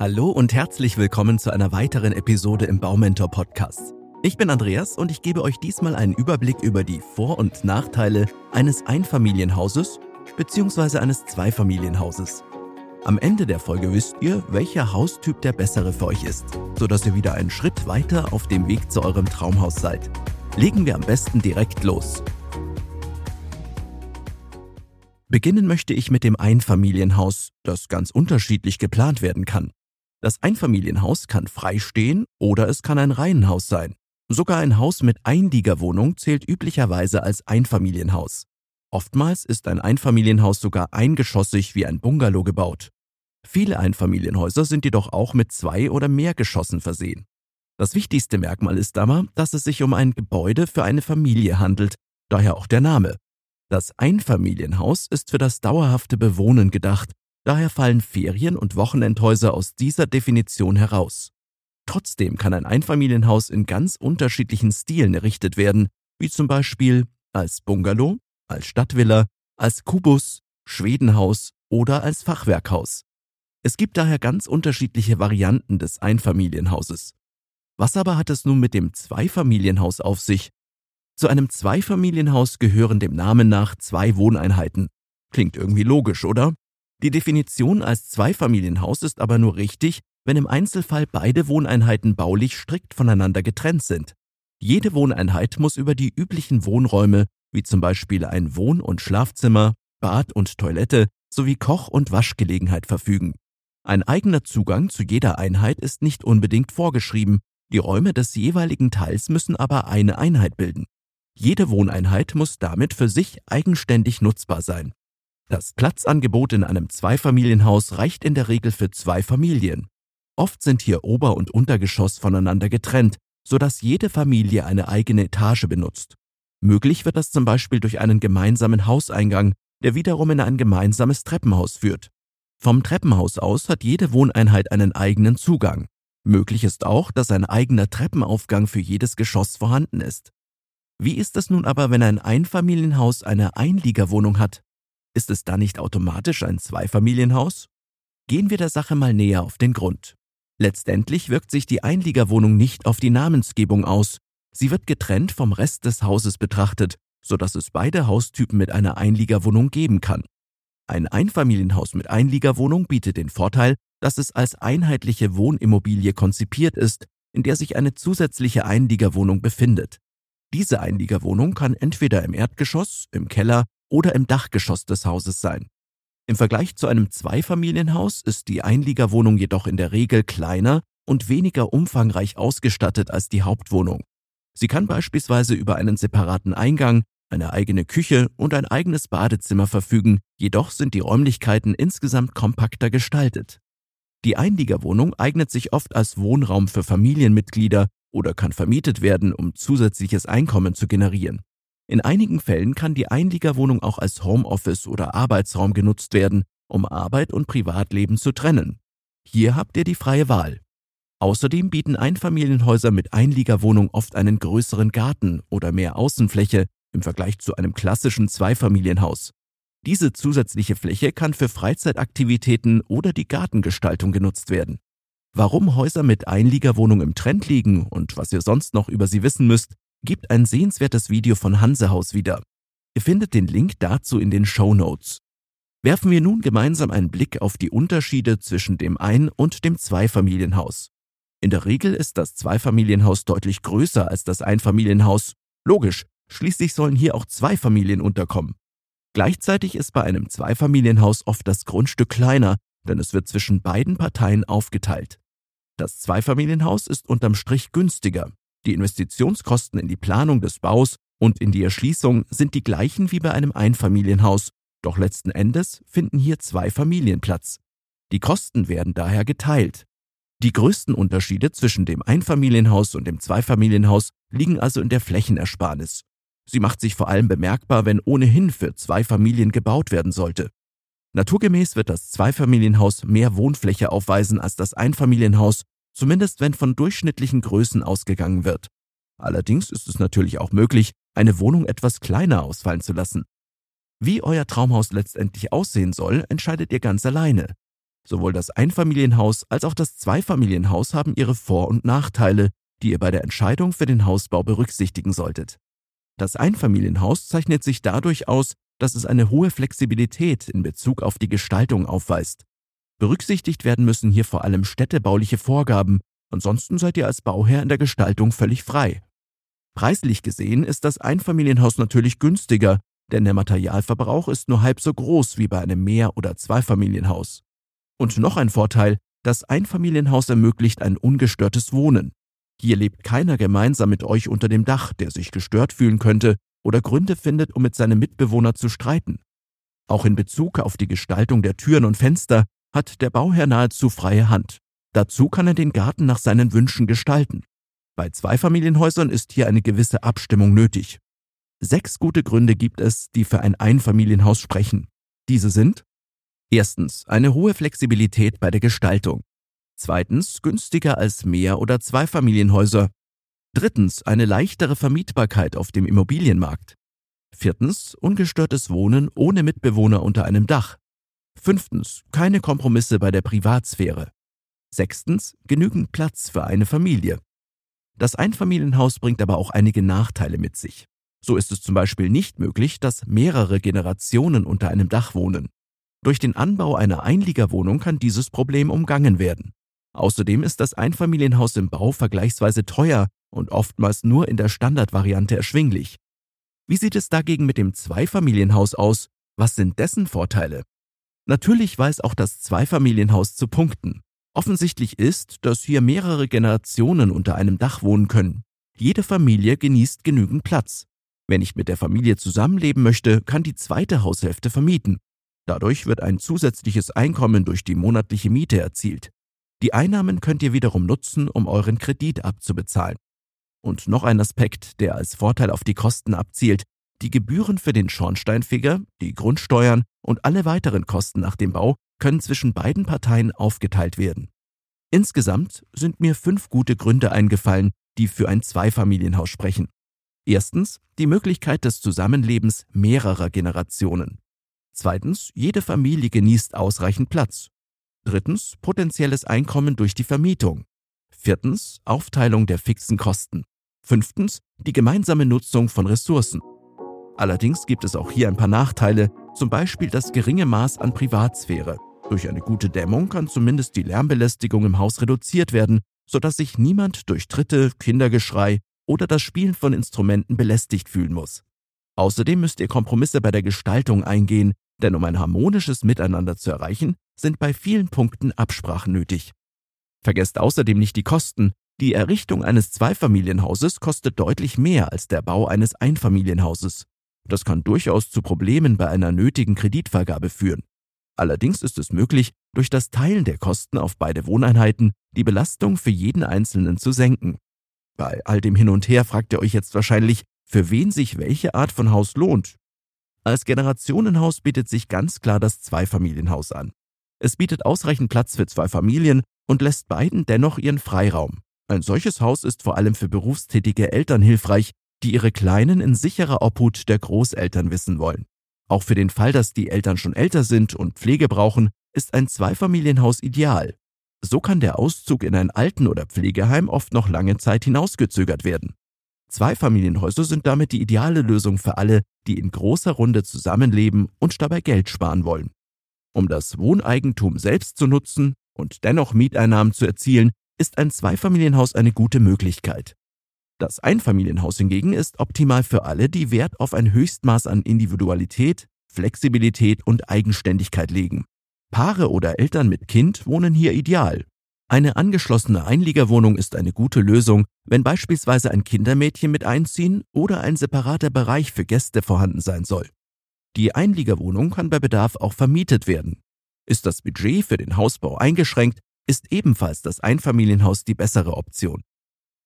Hallo und herzlich willkommen zu einer weiteren Episode im Baumentor Podcast. Ich bin Andreas und ich gebe euch diesmal einen Überblick über die Vor- und Nachteile eines Einfamilienhauses bzw. eines Zweifamilienhauses. Am Ende der Folge wisst ihr, welcher Haustyp der bessere für euch ist, sodass ihr wieder einen Schritt weiter auf dem Weg zu eurem Traumhaus seid. Legen wir am besten direkt los. Beginnen möchte ich mit dem Einfamilienhaus, das ganz unterschiedlich geplant werden kann. Das Einfamilienhaus kann freistehen oder es kann ein Reihenhaus sein. Sogar ein Haus mit Eindiegerwohnung zählt üblicherweise als Einfamilienhaus. Oftmals ist ein Einfamilienhaus sogar eingeschossig wie ein Bungalow gebaut. Viele Einfamilienhäuser sind jedoch auch mit 2 oder mehr Geschossen versehen. Das wichtigste Merkmal ist aber, dass es sich um ein Gebäude für eine Familie handelt, daher auch der Name. Das Einfamilienhaus ist für das dauerhafte Bewohnen gedacht, daher fallen Ferien- und Wochenendhäuser aus dieser Definition heraus. Trotzdem kann ein Einfamilienhaus in ganz unterschiedlichen Stilen errichtet werden, wie zum Beispiel als Bungalow, als Stadtvilla, als Kubus, Schwedenhaus oder als Fachwerkhaus. Es gibt daher ganz unterschiedliche Varianten des Einfamilienhauses. Was aber hat es nun mit dem Zweifamilienhaus auf sich? Zu einem Zweifamilienhaus gehören dem Namen nach 2 Wohneinheiten. Klingt irgendwie logisch, oder? Die Definition als Zweifamilienhaus ist aber nur richtig, wenn im Einzelfall beide Wohneinheiten baulich strikt voneinander getrennt sind. Jede Wohneinheit muss über die üblichen Wohnräume, wie zum Beispiel ein Wohn- und Schlafzimmer, Bad und Toilette sowie Koch- und Waschgelegenheit verfügen. Ein eigener Zugang zu jeder Einheit ist nicht unbedingt vorgeschrieben, die Räume des jeweiligen Teils müssen aber eine Einheit bilden. Jede Wohneinheit muss damit für sich eigenständig nutzbar sein. Das Platzangebot in einem Zweifamilienhaus reicht in der Regel für 2 Familien. Oft sind hier Ober- und Untergeschoss voneinander getrennt, sodass jede Familie eine eigene Etage benutzt. Möglich wird das zum Beispiel durch einen gemeinsamen Hauseingang, der wiederum in ein gemeinsames Treppenhaus führt. Vom Treppenhaus aus hat jede Wohneinheit einen eigenen Zugang. Möglich ist auch, dass ein eigener Treppenaufgang für jedes Geschoss vorhanden ist. Wie ist es nun aber, wenn ein Einfamilienhaus eine Einliegerwohnung hat? Ist es da nicht automatisch ein Zweifamilienhaus? Gehen wir der Sache mal näher auf den Grund. Letztendlich wirkt sich die Einliegerwohnung nicht auf die Namensgebung aus. Sie wird getrennt vom Rest des Hauses betrachtet, sodass es beide Haustypen mit einer Einliegerwohnung geben kann. Ein Einfamilienhaus mit Einliegerwohnung bietet den Vorteil, dass es als einheitliche Wohnimmobilie konzipiert ist, in der sich eine zusätzliche Einliegerwohnung befindet. Diese Einliegerwohnung kann entweder im Erdgeschoss, im Keller oder im Dachgeschoss des Hauses sein. Im Vergleich zu einem Zweifamilienhaus ist die Einliegerwohnung jedoch in der Regel kleiner und weniger umfangreich ausgestattet als die Hauptwohnung. Sie kann beispielsweise über einen separaten Eingang, eine eigene Küche und ein eigenes Badezimmer verfügen, jedoch sind die Räumlichkeiten insgesamt kompakter gestaltet. Die Einliegerwohnung eignet sich oft als Wohnraum für Familienmitglieder oder kann vermietet werden, um zusätzliches Einkommen zu generieren. In einigen Fällen kann die Einliegerwohnung auch als Homeoffice oder Arbeitsraum genutzt werden, um Arbeit und Privatleben zu trennen. Hier habt ihr die freie Wahl. Außerdem bieten Einfamilienhäuser mit Einliegerwohnung oft einen größeren Garten oder mehr Außenfläche im Vergleich zu einem klassischen Zweifamilienhaus. Diese zusätzliche Fläche kann für Freizeitaktivitäten oder die Gartengestaltung genutzt werden. Warum Häuser mit Einliegerwohnung im Trend liegen und was ihr sonst noch über sie wissen müsst, gibt ein sehenswertes Video von Hansehaus wieder. Ihr findet den Link dazu in den Shownotes. Werfen wir nun gemeinsam einen Blick auf die Unterschiede zwischen dem Ein- und dem Zweifamilienhaus. In der Regel ist das Zweifamilienhaus deutlich größer als das Einfamilienhaus. Logisch, schließlich sollen hier auch 2 Familien unterkommen. Gleichzeitig ist bei einem Zweifamilienhaus oft das Grundstück kleiner, denn es wird zwischen beiden Parteien aufgeteilt. Das Zweifamilienhaus ist unterm Strich günstiger. Die Investitionskosten in die Planung des Baus und in die Erschließung sind die gleichen wie bei einem Einfamilienhaus, doch letzten Endes finden hier 2 Familien Platz. Die Kosten werden daher geteilt. Die größten Unterschiede zwischen dem Einfamilienhaus und dem Zweifamilienhaus liegen also in der Flächenersparnis. Sie macht sich vor allem bemerkbar, wenn ohnehin für 2 Familien gebaut werden sollte. Naturgemäß wird das Zweifamilienhaus mehr Wohnfläche aufweisen als das Einfamilienhaus, zumindest wenn von durchschnittlichen Größen ausgegangen wird. Allerdings ist es natürlich auch möglich, eine Wohnung etwas kleiner ausfallen zu lassen. Wie euer Traumhaus letztendlich aussehen soll, entscheidet ihr ganz alleine. Sowohl das Einfamilienhaus als auch das Zweifamilienhaus haben ihre Vor- und Nachteile, die ihr bei der Entscheidung für den Hausbau berücksichtigen solltet. Das Einfamilienhaus zeichnet sich dadurch aus, dass es eine hohe Flexibilität in Bezug auf die Gestaltung aufweist. Berücksichtigt werden müssen hier vor allem städtebauliche Vorgaben, ansonsten seid ihr als Bauherr in der Gestaltung völlig frei. Preislich gesehen ist das Einfamilienhaus natürlich günstiger, denn der Materialverbrauch ist nur halb so groß wie bei einem Mehr- oder Zweifamilienhaus. Und noch ein Vorteil, das Einfamilienhaus ermöglicht ein ungestörtes Wohnen. Hier lebt keiner gemeinsam mit euch unter dem Dach, der sich gestört fühlen könnte oder Gründe findet, um mit seinem Mitbewohner zu streiten. Auch in Bezug auf die Gestaltung der Türen und Fenster hat der Bauherr nahezu freie Hand. Dazu kann er den Garten nach seinen Wünschen gestalten. Bei Zweifamilienhäusern ist hier eine gewisse Abstimmung nötig. 6 gute Gründe gibt es, die für ein Einfamilienhaus sprechen. Diese sind: Erstens, eine hohe Flexibilität bei der Gestaltung. Zweitens, günstiger als Mehr- oder Zweifamilienhäuser. Drittens, eine leichtere Vermietbarkeit auf dem Immobilienmarkt. Viertens, ungestörtes Wohnen ohne Mitbewohner unter einem Dach. Fünftens, keine Kompromisse bei der Privatsphäre. Sechstens, genügend Platz für eine Familie. Das Einfamilienhaus bringt aber auch einige Nachteile mit sich. So ist es zum Beispiel nicht möglich, dass mehrere Generationen unter einem Dach wohnen. Durch den Anbau einer Einliegerwohnung kann dieses Problem umgangen werden. Außerdem ist das Einfamilienhaus im Bau vergleichsweise teuer und oftmals nur in der Standardvariante erschwinglich. Wie sieht es dagegen mit dem Zweifamilienhaus aus? Was sind dessen Vorteile? Natürlich weiß auch das Zweifamilienhaus zu punkten. Offensichtlich ist, dass hier mehrere Generationen unter einem Dach wohnen können. Jede Familie genießt genügend Platz. Wer nicht mit der Familie zusammenleben möchte, kann die zweite Haushälfte vermieten. Dadurch wird ein zusätzliches Einkommen durch die monatliche Miete erzielt. Die Einnahmen könnt ihr wiederum nutzen, um euren Kredit abzubezahlen. Und noch ein Aspekt, der als Vorteil auf die Kosten abzielt: die Gebühren für den Schornsteinfeger, die Grundsteuern und alle weiteren Kosten nach dem Bau können zwischen beiden Parteien aufgeteilt werden. Insgesamt sind mir 5 gute Gründe eingefallen, die für ein Zweifamilienhaus sprechen. Erstens, die Möglichkeit des Zusammenlebens mehrerer Generationen. Zweitens, jede Familie genießt ausreichend Platz. Drittens, potenzielles Einkommen durch die Vermietung. Viertens, Aufteilung der fixen Kosten. Fünftens, die gemeinsame Nutzung von Ressourcen. Allerdings gibt es auch hier ein paar Nachteile, zum Beispiel das geringe Maß an Privatsphäre. Durch eine gute Dämmung kann zumindest die Lärmbelästigung im Haus reduziert werden, sodass sich niemand durch Tritte, Kindergeschrei oder das Spielen von Instrumenten belästigt fühlen muss. Außerdem müsst ihr Kompromisse bei der Gestaltung eingehen, denn um ein harmonisches Miteinander zu erreichen, sind bei vielen Punkten Absprachen nötig. Vergesst außerdem nicht die Kosten. Die Errichtung eines Zweifamilienhauses kostet deutlich mehr als der Bau eines Einfamilienhauses. Das kann durchaus zu Problemen bei einer nötigen Kreditvergabe führen. Allerdings ist es möglich, durch das Teilen der Kosten auf beide Wohneinheiten die Belastung für jeden Einzelnen zu senken. Bei all dem Hin und Her fragt ihr euch jetzt wahrscheinlich, für wen sich welche Art von Haus lohnt. Als Generationenhaus bietet sich ganz klar das Zweifamilienhaus an. Es bietet ausreichend Platz für 2 Familien und lässt beiden dennoch ihren Freiraum. Ein solches Haus ist vor allem für berufstätige Eltern hilfreich, die ihre Kleinen in sicherer Obhut der Großeltern wissen wollen. Auch für den Fall, dass die Eltern schon älter sind und Pflege brauchen, ist ein Zweifamilienhaus ideal. So kann der Auszug in ein Alten- oder Pflegeheim oft noch lange Zeit hinausgezögert werden. Zweifamilienhäuser sind damit die ideale Lösung für alle, die in großer Runde zusammenleben und dabei Geld sparen wollen. Um das Wohneigentum selbst zu nutzen und dennoch Mieteinnahmen zu erzielen, ist ein Zweifamilienhaus eine gute Möglichkeit. Das Einfamilienhaus hingegen ist optimal für alle, die Wert auf ein Höchstmaß an Individualität, Flexibilität und Eigenständigkeit legen. Paare oder Eltern mit Kind wohnen hier ideal. Eine angeschlossene Einliegerwohnung ist eine gute Lösung, wenn beispielsweise ein Kindermädchen mit einziehen oder ein separater Bereich für Gäste vorhanden sein soll. Die Einliegerwohnung kann bei Bedarf auch vermietet werden. Ist das Budget für den Hausbau eingeschränkt, ist ebenfalls das Einfamilienhaus die bessere Option.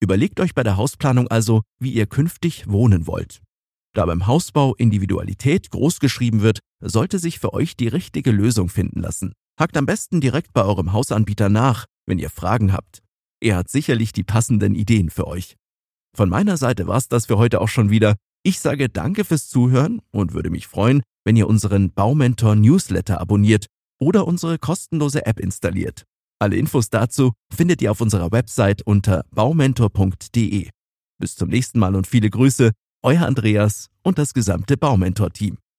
Überlegt euch bei der Hausplanung also, wie ihr künftig wohnen wollt. Da beim Hausbau Individualität großgeschrieben wird, sollte sich für euch die richtige Lösung finden lassen. Hakt am besten direkt bei eurem Hausanbieter nach, wenn ihr Fragen habt. Er hat sicherlich die passenden Ideen für euch. Von meiner Seite war's das für heute auch schon wieder. Ich sage danke fürs Zuhören und würde mich freuen, wenn ihr unseren Baumentor Newsletter abonniert oder unsere kostenlose App installiert. Alle Infos dazu findet ihr auf unserer Website unter baumentor.de. Bis zum nächsten Mal und viele Grüße, euer Andreas und das gesamte Baumentor-Team.